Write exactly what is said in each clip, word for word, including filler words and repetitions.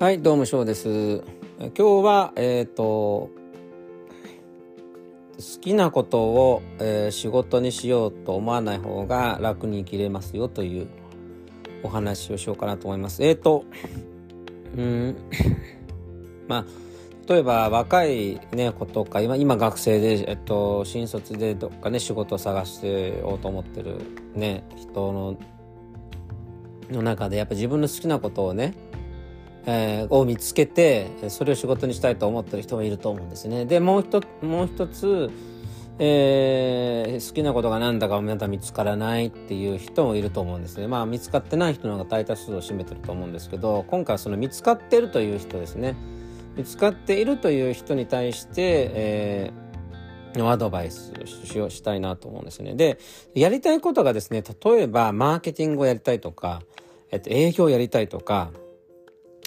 はい、どうも翔です。今日は、えっと、好きなことを、えー、仕事にしようと思わない方が楽に生きれますよというお話をしようかなと思います。えっと、うん、まあ、例えば若い、ね、子とか今、今学生で、えっと、新卒でどっかね、仕事を探しておうと思ってる、ね、人の、の中でやっぱ自分の好きなことをね、えー、を見つけてそれを仕事にしたいと思ってる人がいると思うんですね。でもう一つ、もう一つ、えー、好きなことがなんだかまだ見つからないっていう人もいると思うんですね。まあ見つかってない人の方が大多数を占めてると思うんですけど、今回はその見つかってるという人ですね。見つかっているという人に対して、えー、のアドバイスをしようしたいなと思うんですね。で、やりたいことがですね、例えばマーケティングをやりたいとか、えっと、営業をやりたいとか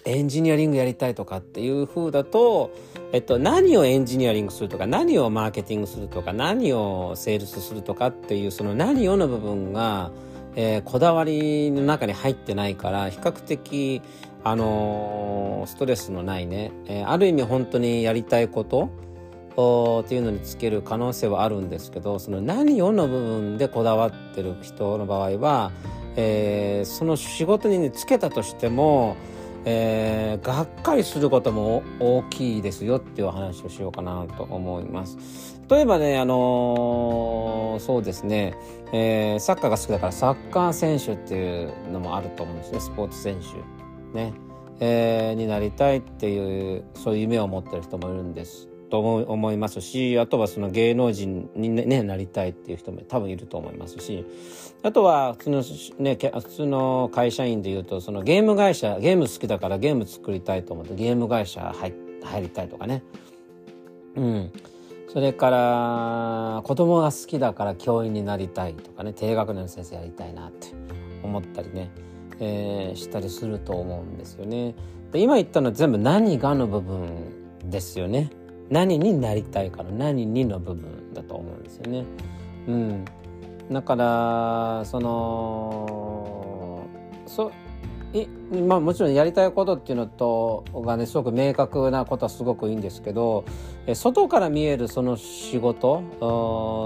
エンジニアリングやりたいとかっていう風だと、えっと、何をエンジニアリングするとか、何をマーケティングするとか、何をセールスするとかっていう、その何をの部分が、えー、こだわりの中に入ってないから、比較的、あのー、ストレスのないね、えー、ある意味本当にやりたいことっていうのにつける可能性はあるんですけど、その何をの部分でこだわってる人の場合は、えー、その仕事に、ね、つけたとしても、えー、がっかりすることも大きいですよっていう話をしようかなと思います。例えばね、あのー、そうですね、えー、サッカーが好きだからサッカー選手っていうのもあると思うんですね。スポーツ選手、ねえー、になりたいっていうそういう夢を持ってる人もいるんですと思いますし、あとはその芸能人に、ね、なりたいっていう人も多分いると思いますし、あとは普通の、ね、普通の会社員でいうとそのゲーム会社、ゲーム好きだからゲーム作りたいと思ってゲーム会社 入, 入りたいとかね、うん、それから子供が好きだから教員になりたいとかね、低学年の先生やりたいなって思ったりね、えー、したりすると思うんですよね。で、今言ったのは全部何がの部分ですよね。何になりたいかの何にの部分だと思うんですよね。うん、だからそのそい、まあ、もちろんやりたいことっていうのとがねすごく明確なことはすごくいいんですけど、え外から見えるその仕事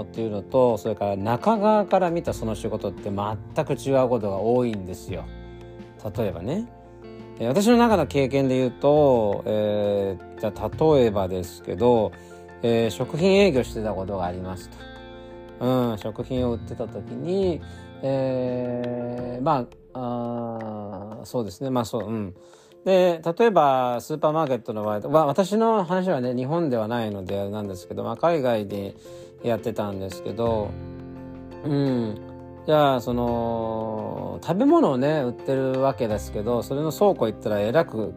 っていうのと、それから中側から見たその仕事って全く違うことが多いんですよ。例えばね。私の中の経験で言うと、えー、じゃあ例えばですけど、えー、食品営業してたことがありますと、うん、食品を売ってた時に、えー、まあ、あそうですね、まあそう、うん。で、例えばスーパーマーケットの場合、わ私の話はね、日本ではないのでなんですけど、まあ海外でやってたんですけど、うん。じゃあその食べ物をね売ってるわけですけど、それの倉庫行ったらえらく、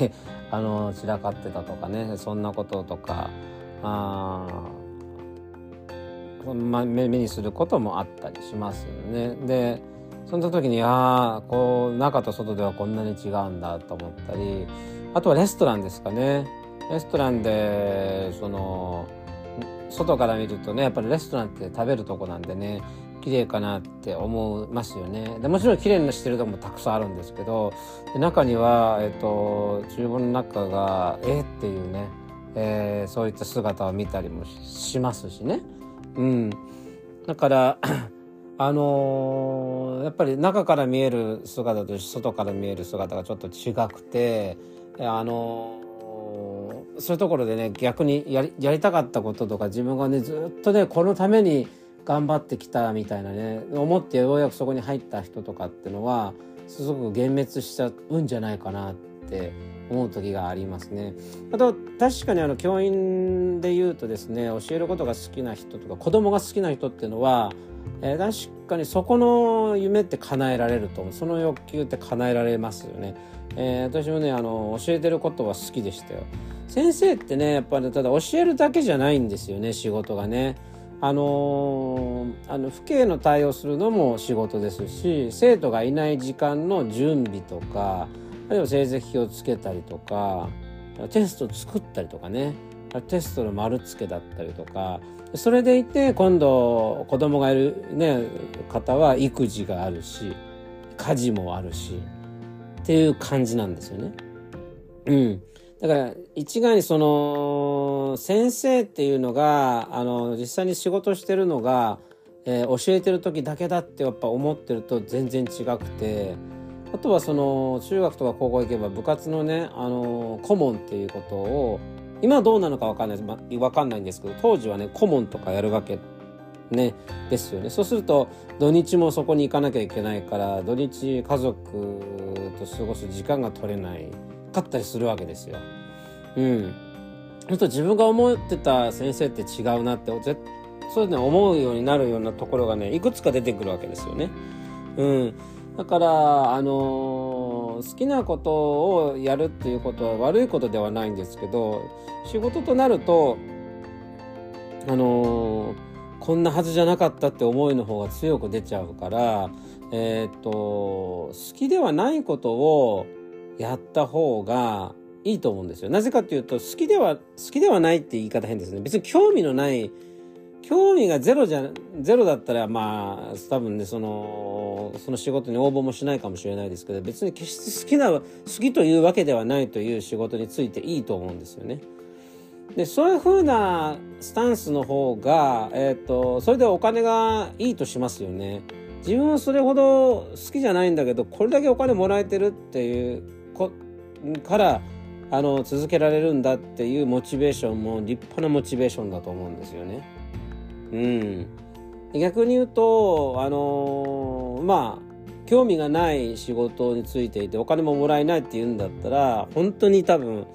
ね、あの散らかってたとかね、そんなこととかあ、ま、目にすることもあったりしますよね。でそんな時にあこう中と外ではこんなに違うんだと思ったり、あとはレストランですかね。レストランでその外から見るとね、やっぱりレストランって食べるとこなんでね、綺麗かなって思いますよね。でもちろん綺麗にしてるとこもたくさんあるんですけど、で中には、えっと、厨房の中がえっていうね、えー、そういった姿を見たりもしますしね、うん、だからあのー、やっぱり中から見える姿と外から見える姿がちょっと違くて、あのーそういうところでね、逆にや り, やりたかったこととか、自分がねずっとねこのために頑張ってきたみたいなね思ってようやくそこに入った人とかっていうのはすごく幻滅しちゃうんじゃないかなって思う時がありますね。あと確かにあの教員でいうとですね、教えることが好きな人とか子供が好きな人っていうのは、えー、確かにそこの夢って叶えられると思う。その欲求って叶えられますよね。えー、私もねあの教えてることは好きでしたよ。先生ってねやっぱりただ教えるだけじゃないんですよね、仕事がね。あのー、あの父兄の対応するのも仕事ですし、生徒がいない時間の準備とか、あるいは成績をつけたりとか、テストを作ったりとかね、テストの丸付けだったりとか、それでいて今度子供がいる、ね、方は育児があるし家事もあるしっていう感じなんですよね。うん。だから一概にその先生っていうのがあの実際に仕事してるのが、えー、教えてる時だけだってやっぱ思ってると全然違くて、あとはその中学とか高校行けば部活のね、あの顧問っていうことを今どうなのか分かんない、ま、分かんないんですけど、当時はね顧問とかやるわけねですよね。そうすると土日もそこに行かなきゃいけないから、土日家族と過ごす時間が取れないかったりするわけですよ。うん。ちょっと自分が思ってた先生って違うなってそうね思うようになるようなところがねいくつか出てくるわけですよね。うん。だからあのー、好きなことをやるっていうことは悪いことではないんですけど、仕事となるとあのー。こんなはずじゃなかったって思いの方が強く出ちゃうから、えー、っと好きではないことをやった方がいいと思うんですよ。なぜかというと好きでは好きではないって言い方変ですね。別に興味のない興味がゼロじゃゼロだったらまあ多分ねそのその仕事に応募もしないかもしれないですけど、別に決して好きな好きというわけではないという仕事についていいと思うんですよね。でそういう風なスタンスの方が、えーと、それでお金がいいとしますよね。自分はそれほど好きじゃないんだけど、これだけお金もらえてるっていうこからあの続けられるんだっていうモチベーションも立派なモチベーションだと思うんですよね。うん、逆に言うとあのまあ興味がない仕事についていてお金ももらえないっていうんだったら、本当に多分、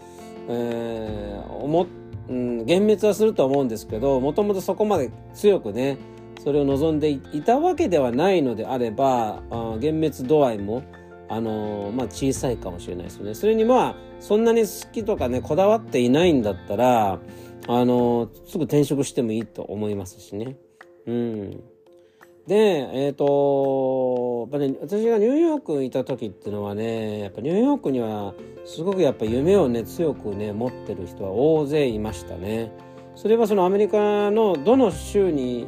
えー、思ってうん、幻滅はすると思うんですけど、もともとそこまで強くねそれを望んでいたわけではないのであれば、あ幻滅度合いも、あのーまあ、小さいかもしれないですよね。それにまあそんなに好きとかねこだわっていないんだったら、あのー、すぐ転職してもいいと思いますしね。うん、で、えーとやっぱね、私がニューヨークにいた時っていうのはね、やっぱニューヨークにはすごくやっぱ夢をね強くね持ってる人は大勢いましたね。それはそのアメリカのどの州に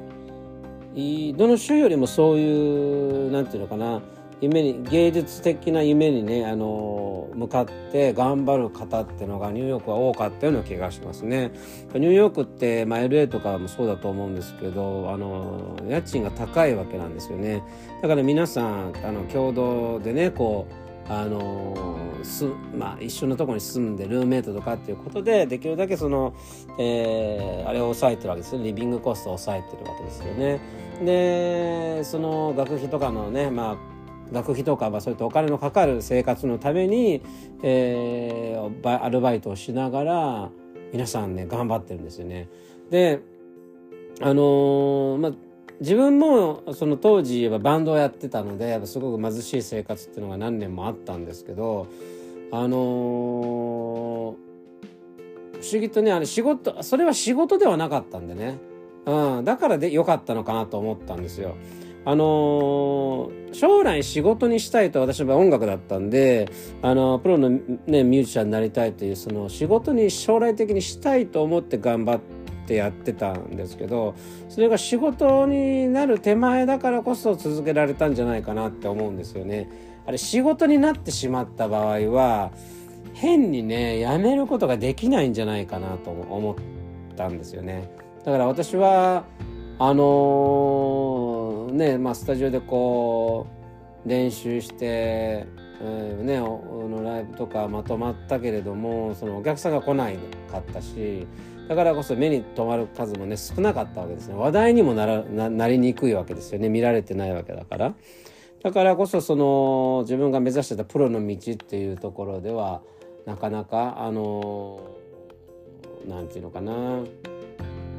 どの州よりもそういうなんていうのかな夢に芸術的な夢にねあの向かって頑張る方っていうのがニューヨークは多かったような気がしますね。ニューヨークって、まあ、エルエー とかもそうだと思うんですけど、あの家賃が高いわけなんですよね。だから皆さんあの共同でねこうあのすまあ、一緒のところに住んでルーメイトとかっていうことでできるだけその、えー、あれを抑えてるわけですよね。リビングコストを抑えてるわけですよね。でその学費とかのね、まあ、学費とか、まあ、そういったお金のかかる生活のために、えー、アルバイトをしながら皆さんね頑張ってるんですよね。であのー、まあ自分もその当時バンドをやってたのでやっぱすごく貧しい生活っていうのが何年もあったんですけど、あのー、不思議とねあの仕事それは仕事ではなかったんでね、うん、だからで良かったのかなと思ったんですよ。あのー、将来仕事にしたいと私は音楽だったんで、あのー、プロの、ね、ミュージシャンになりたいというその仕事に将来的にしたいと思って頑張ってってやってたんですけど、それが仕事になる手前だからこそ続けられたんじゃないかなって思うんですよね。あれ仕事になってしまった場合は変にねやめることができないんじゃないかなと思ったんですよね。だから私はあのー、ねまあスタジオでこう練習して、うん、ねのライブとかまとまったけれどもそのお客さんが来ないかったし。だからこそ目に留まる数もね少なかったわけですね。話題にもなら、な、なりにくいわけですよね。見られてないわけだから。だからこそその自分が目指してたプロの道っていうところではなかなかあのなんていうのかな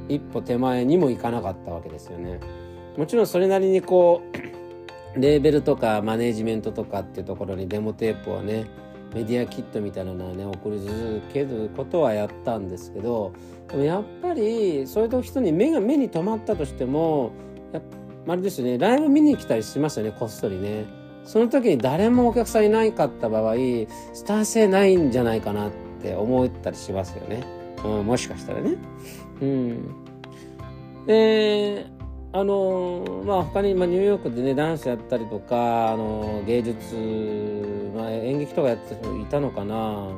一歩手前にもいかなかったわけですよね。もちろんそれなりにこうレーベルとかマネジメントとかっていうところにデモテープをねメディアキットみたいなのはね送り続けることはやったんですけど、でもやっぱりそういう人に目が目に留まったとしてもやっぱあれですよね、ライブ見に来たりしますよねこっそりね。その時に誰もお客さんいなかった場合スター性ないんじゃないかなって思ったりしますよね、うん、もしかしたらね、うん、であのまあ他に、まあ、ニューヨークでねダンスやったりとかあの芸術、まあ、演劇とかやっていたのかな、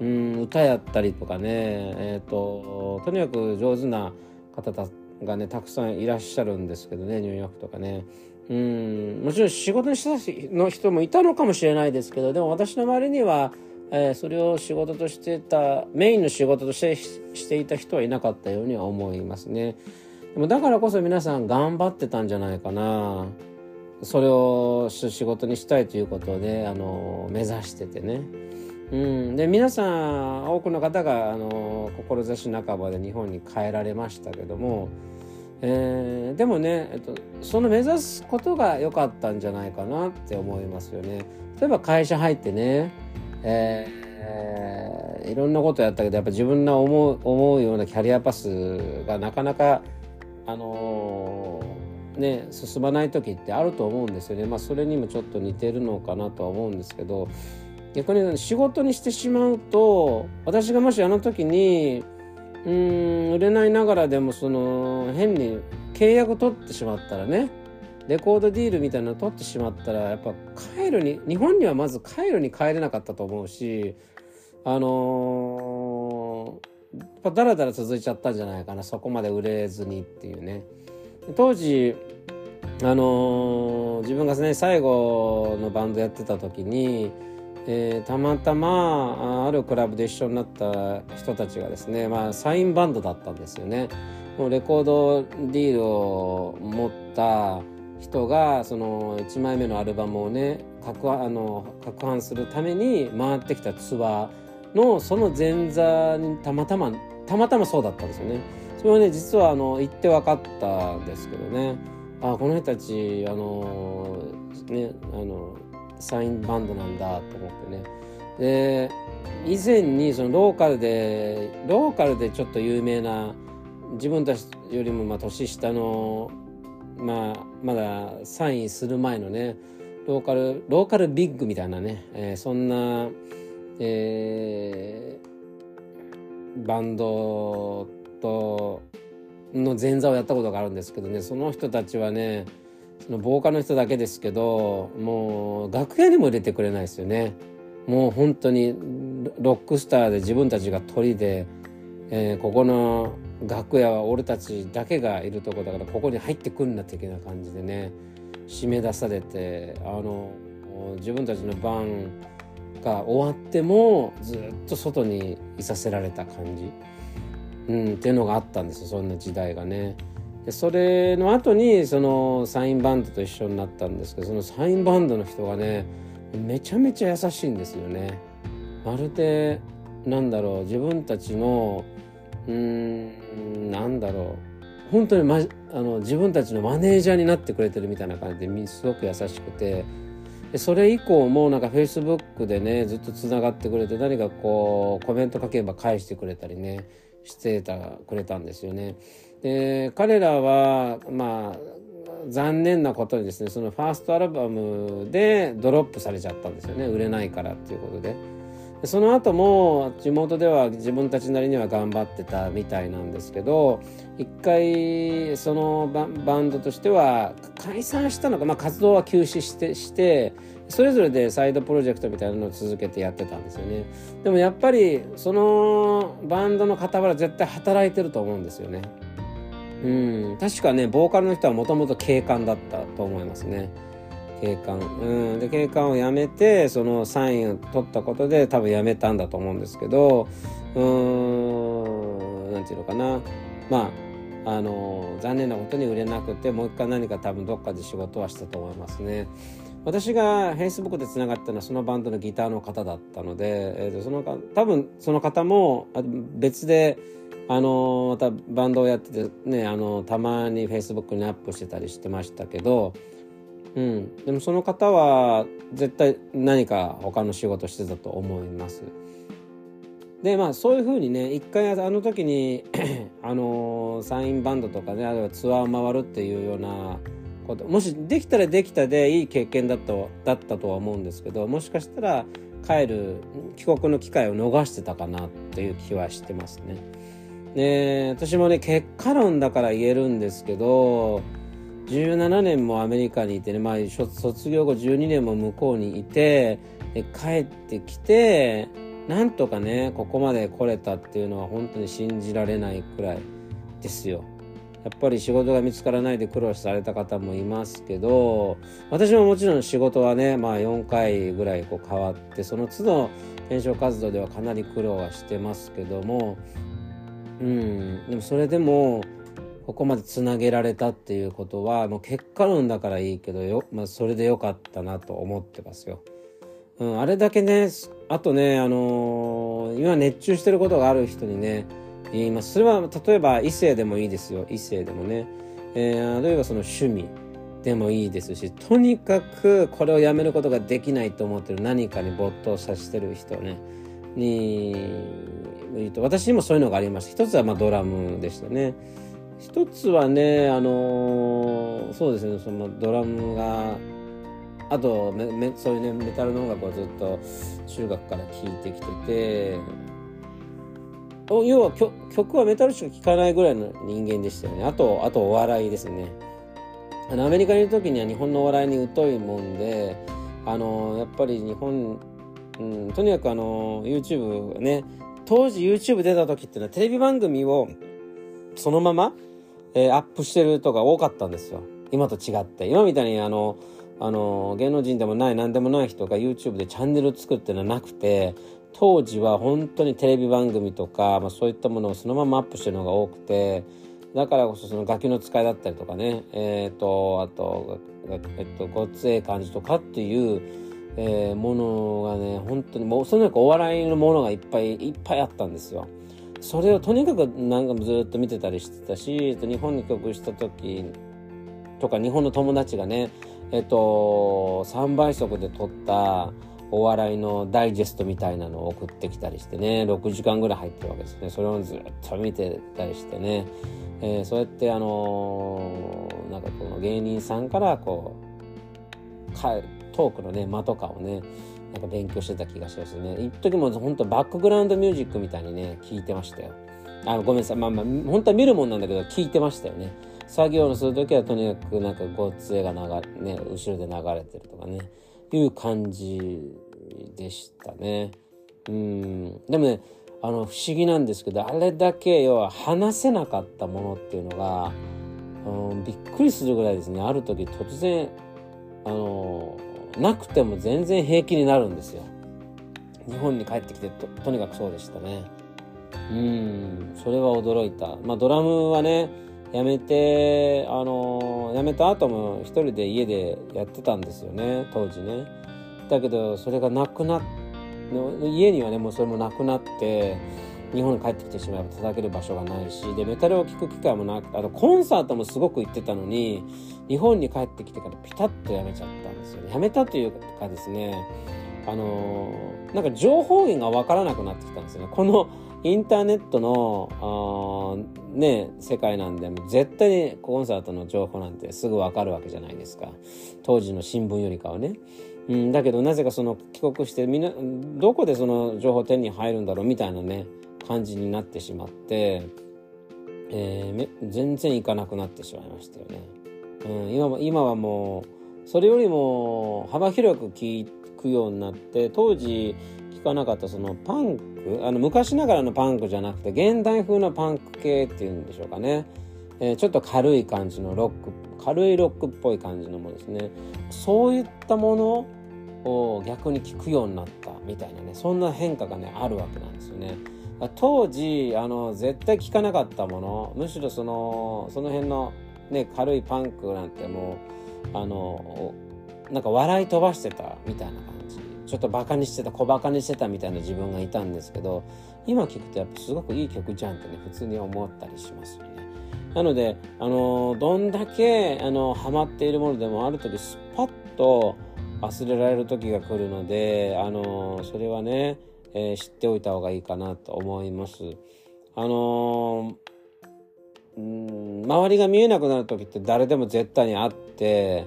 うん歌やったりとかね、えー、ととにかく上手な方たがねたくさんいらっしゃるんですけどね、ニューヨークとかね。うん、もちろん仕事の人もいたのかもしれないですけど、でも私の周りには、えー、それを仕事としてたメインの仕事としてしていた人はいなかったようには思いますね。でもだからこそ皆さん頑張ってたんじゃないかな。それを仕事にしたいということであの目指しててね。うん、で皆さん多くの方があの志半ばで日本に帰られましたけども、えー、でもね、えっと、その目指すことが良かったんじゃないかなって思いますよね。例えば会社入ってね、えーえー、いろんなことやったけどやっぱ自分の思う、思うようなキャリアパスがなかなか、あのーね、進まない時ってあると思うんですよね。まあ、それにもちょっと似てるのかなとは思うんですけど、逆に仕事にしてしまうと、私がもしあの時にうーん売れないながらでもその変に契約取ってしまったらね、レコードディールみたいなの取ってしまったらやっぱ帰るに日本にはまず帰るに帰れなかったと思うし、あのー、やっぱだらだら続いちゃったんじゃないかな、そこまで売れずにっていうね。当時あのー、自分がね最後のバンドやってた時に。えー、たまたまあるクラブで一緒になった人たちがですね、まあ、サインバンドだったんですよね。もうレコードディールを持った人がそのいちまいめのアルバムをねかくあの拡販するために回ってきたツアーのその前座にたまたまたまたまそうだったんですよね。それはね実はあの行って分かったんですけどね、あこの人たちあのねあのサインバンドなんだと思ってね。で以前にそのローカルでローカルでちょっと有名な自分たちよりもまあ年下の、まあ、まだサインする前のねローカルローカルビッグみたいなね、えー、そんな、えー、バンドとの前座をやったことがあるんですけどね、その人たちはねそのボーカルの人だけですけど、もう楽屋にも入れてくれないですよね。もう本当にロックスターで自分たちが鳥で、えー、ここの楽屋は俺たちだけがいるとこだからここに入ってくんな的な感じでね締め出されて、あの自分たちの番が終わってもずっと外にいさせられた感じ、うん、っていうのがあったんですよ、そんな時代がね。でそれの後にそのサインバンドと一緒になったんですけど、そのサインバンドの人がねめちゃめちゃ優しいんですよね。まるでなんだろう自分たちのうーんなんだろう本当に、ま、あの自分たちのマネージャーになってくれてるみたいな感じですごく優しくて、でそれ以降もなんか Facebook でねずっとつながってくれて、何かこうコメント書けば返してくれたりねしてたくれたんですよね。で彼らはまあ残念なことにですねそのファーストアルバムでドロップされちゃったんですよね、売れないからっていうことで。でその後も地元では自分たちなりには頑張ってたみたいなんですけど、一回その バ, バンドとしては解散したのか、まあ、活動は休止してしてそれぞれでサイドプロジェクトみたいなのを続けてやってたんですよね。でもやっぱりそのバンドの傍ら絶対働いてると思うんですよね。うん、確かねボーカルの人はもともと警官だったと思いますね。警官、うん、で警官を辞めてそのサインを取ったことで多分辞めたんだと思うんですけど、うーんなんていうのかな、まああの残念なことに売れなくてもう一回何か多分どっかで仕事はしたと思いますね。私が Facebook でつながったのはそのバンドのギターの方だったので、えーと、その多分その方も別であのまたバンドをやっててね、あのたまにフェイスブックにアップしてたりしてましたけど、うん、でもその方は絶対何か他の仕事してたと思います。でまあそういう風にね一回あの時にあのサインバンドとかねあるいはツアーを回るっていうようなこともしできたらできたでいい経験だっただったとは思うんですけど、もしかしたら帰る帰国の機会を逃してたかなっていう気はしてますね。ね、私もね結果論だから言えるんですけど、じゅうななねんもアメリカにいてね、まあ、卒業後じゅうにねんも向こうにいて帰ってきて、なんとかねここまで来れたっていうのは本当に信じられないくらいですよ。やっぱり仕事が見つからないで苦労された方もいますけど、私ももちろん仕事はね、まあ、よんかいぐらいこう変わって、その都度検証活動ではかなり苦労はしてますけども、うん、でもそれでもここまでつなげられたっていうことはもう結果論だからいいけどよ、まあ、それでよかったなと思ってますよ、うん、あれだけね。あとね、あのー、今熱中してることがある人にね言います。それは例えば異性でもいいですよ。異性でもね、えー、例えばその趣味でもいいですし、とにかくこれをやめることができないと思ってる何かに没頭させてる人ねに言うと、私にもそういうのがありました。一つはまあドラムでしたね。一つはね、あのー、そうですね、そのドラムが、あとめめそういうねメタルの音楽をずっと中学から聴いてきてて、要は曲はメタルしか聴かないぐらいの人間でしたよね。あと、あとお笑いですね。あのアメリカにいる時には日本のお笑いに疎いもんで、あのやっぱり日本、うん、とにかくあの YouTube ね、当時 YouTube 出た時っていうのはテレビ番組をそのまま、えー、アップしてるとか多かったんですよ。今と違って、今みたいにあのあの芸能人でもない何でもない人が YouTube でチャンネル作ってるのはなくて、当時は本当にテレビ番組とか、まあ、そういったものをそのままアップしてるのが多くて、だからこそそのガキの使いだったりとかね、えーと、あと、えっと、ごっつええ感じとかっていう、えー、ものがね、本当にもうその中お笑いのものがいっぱいいっぱいあったんですよ。それをとにかくなんかずっと見てたりしてたし、日本に帰国した時とか日本の友達がね、えっと、さんばい速で撮ったお笑いのダイジェストみたいなのを送ってきたりしてね、ろくじかんぐらい入ってるわけですね。それをずっと見てたりしてね、えー、そうやってあのー、なんかこの芸人さんからこうかトークのね間とかをねなんか勉強してた気がしますね。一時も本当バックグラウンドミュージックみたいにね聞いてましたよ。あのごめんなさい、まあまあ本当は見るもんなんだけど聞いてましたよね。作業をするときはとにかくなんかごっつえが流れね後ろで流れてるとかねいう感じでしたね。うん。でもね、あの不思議なんですけど、あれだけ要は話せなかったものっていうのが、うん、びっくりするぐらいですね。ある時突然あのなくても全然平気になるんですよ。日本に帰ってきて と, とにかくそうでしたね。うん、それは驚いた。まあドラムはねやめてあのやめた後も一人で家でやってたんですよね当時ね。だけどそれがなくなっ家にはねもうそれもなくなって日本に帰ってきてしまえば叩ける場所がないし、でメタルを聴く機会もなく、あのコンサートもすごく行ってたのに日本に帰ってきてからピタッとやめちゃったんですよね。やめたというかですね、あのなんか情報源が分からなくなってきたんですよね。このインターネットのあ、ね、世界なんで絶対にコンサートの情報なんてすぐ分かるわけじゃないですか、当時の新聞よりかはね、うん、だけどなぜかその帰国してみんなどこでその情報手に入るんだろうみたいなね感じになってしまって、えー、全然行かなくなってしまいましたよね、うん、今も、今はもうそれよりも幅広く聞くようになって、当時聞かなかったそのパンク、あの昔ながらのパンクじゃなくて現代風のパンク系っていうんでしょうかね、えー、ちょっと軽い感じのロック、軽いロックっぽい感じのものですね。そういったものを逆に聞くようになったみたいなね、そんな変化がねあるわけなんですよね。当時あの絶対聞かなかったもの、むしろそのその辺のね軽いパンクなんてもうあのなんか笑い飛ばしてたみたいな感じ、ちょっとバカにしてた、小バカにしてたみたいな自分がいたんですけど、今聞くとやっぱすごくいい曲じゃんってね普通に思ったりしますよね。なのであのどんだけあのハマっているものでもある時スパッと忘れられる時が来るので、あのそれはね、えー、知っておいた方がいいかなと思います。あのー、んー周りが見えなくなる時って誰でも絶対にあって、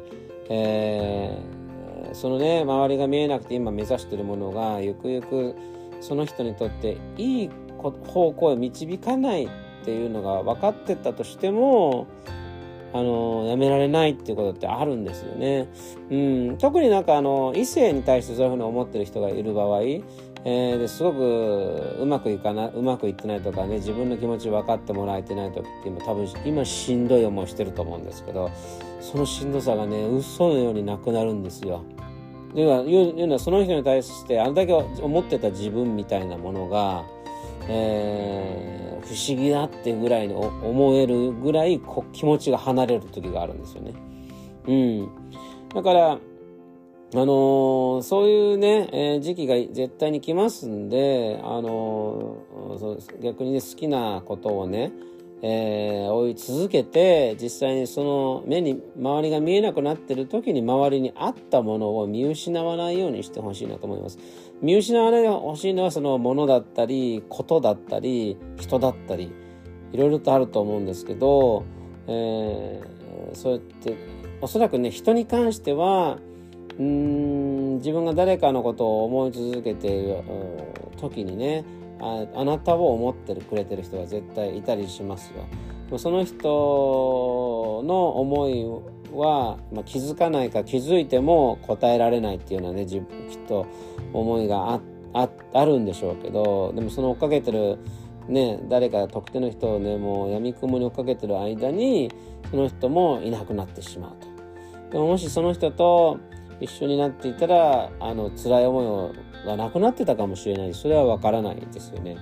えー、そのね周りが見えなくて今目指しているものがゆくゆくその人にとっていい方向へ導かないっていうのが分かってたとしても、あのやめられないっていうことってあるんですよね、うん、特になんかあの異性に対してそういうふうに思ってる人がいる場合、えー、ですごくうまくいかなうまくいってないとかね、自分の気持ち分かってもらえてない時って今多分今しんどい思いしてると思うんですけど、そのしんどさがね嘘のようになくなるんですよ。言うのはその人に対してあれだけ思ってた自分みたいなものが、えー、不思議だってぐらいに思えるぐらいこ気持ちが離れる時があるんですよね。うん、だからあのー、そういうね、えー、時期が絶対に来ますんで、あのー、そう逆にね好きなことをね、えー、追い続けて、実際にその目に周りが見えなくなってる時に周りにあったものを見失わないようにしてほしいなと思います。見失わないでほしいのはそのものだったりことだったり人だったりいろいろとあると思うんですけど、えー、そうやっておそらくね人に関してはうーん自分が誰かのことを思い続けている時にね あ, あなたを思ってくれてる人は絶対いたりしますよ。その人の思いは、まあ、気づかないか気づいても答えられないっていうのはね自分きっと思いが あ, あ, あるんでしょうけど、でもその追っかけてるね、誰か特定の人をねもう闇雲に追っかけてる間にその人もいなくなってしまうと。でももしその人と一緒になっていたらあの辛い思いがなくなってたかもしれない。それは分からないですよね、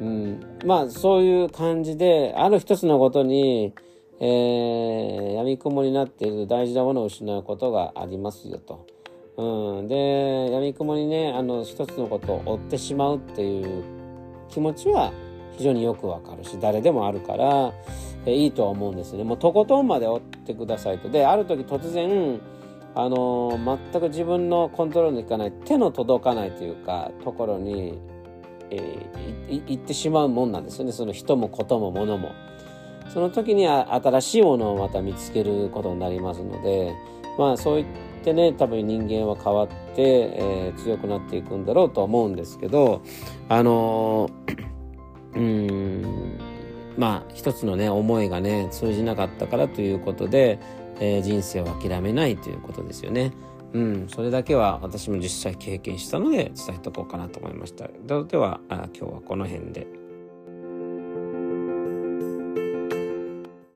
うん、まあそういう感じである一つのことに、えー、闇雲になっている大事なものを失うことがありますよと、うん、で闇雲にねあの一つのことを追ってしまうっていう気持ちは非常によくわかるし誰でもあるから、えー、いいとは思うんですよね。もうとことんまで追ってくださいと。である時突然あのー、全く自分のコントロールにいかない手の届かないというかところに、えー、いい行ってしまうもんなんですよね。その人もことも物もその時に新しいものをまた見つけることになりますので、まあそういってね多分人間は変わって、えー、強くなっていくんだろうと思うんですけど、あのーうーんまあ一つのね思いがね通じなかったからということで、えー、人生を諦めないということですよね。うん、それだけは私も実際経験したので伝えておこうかなと思いました。では今日はこの辺で。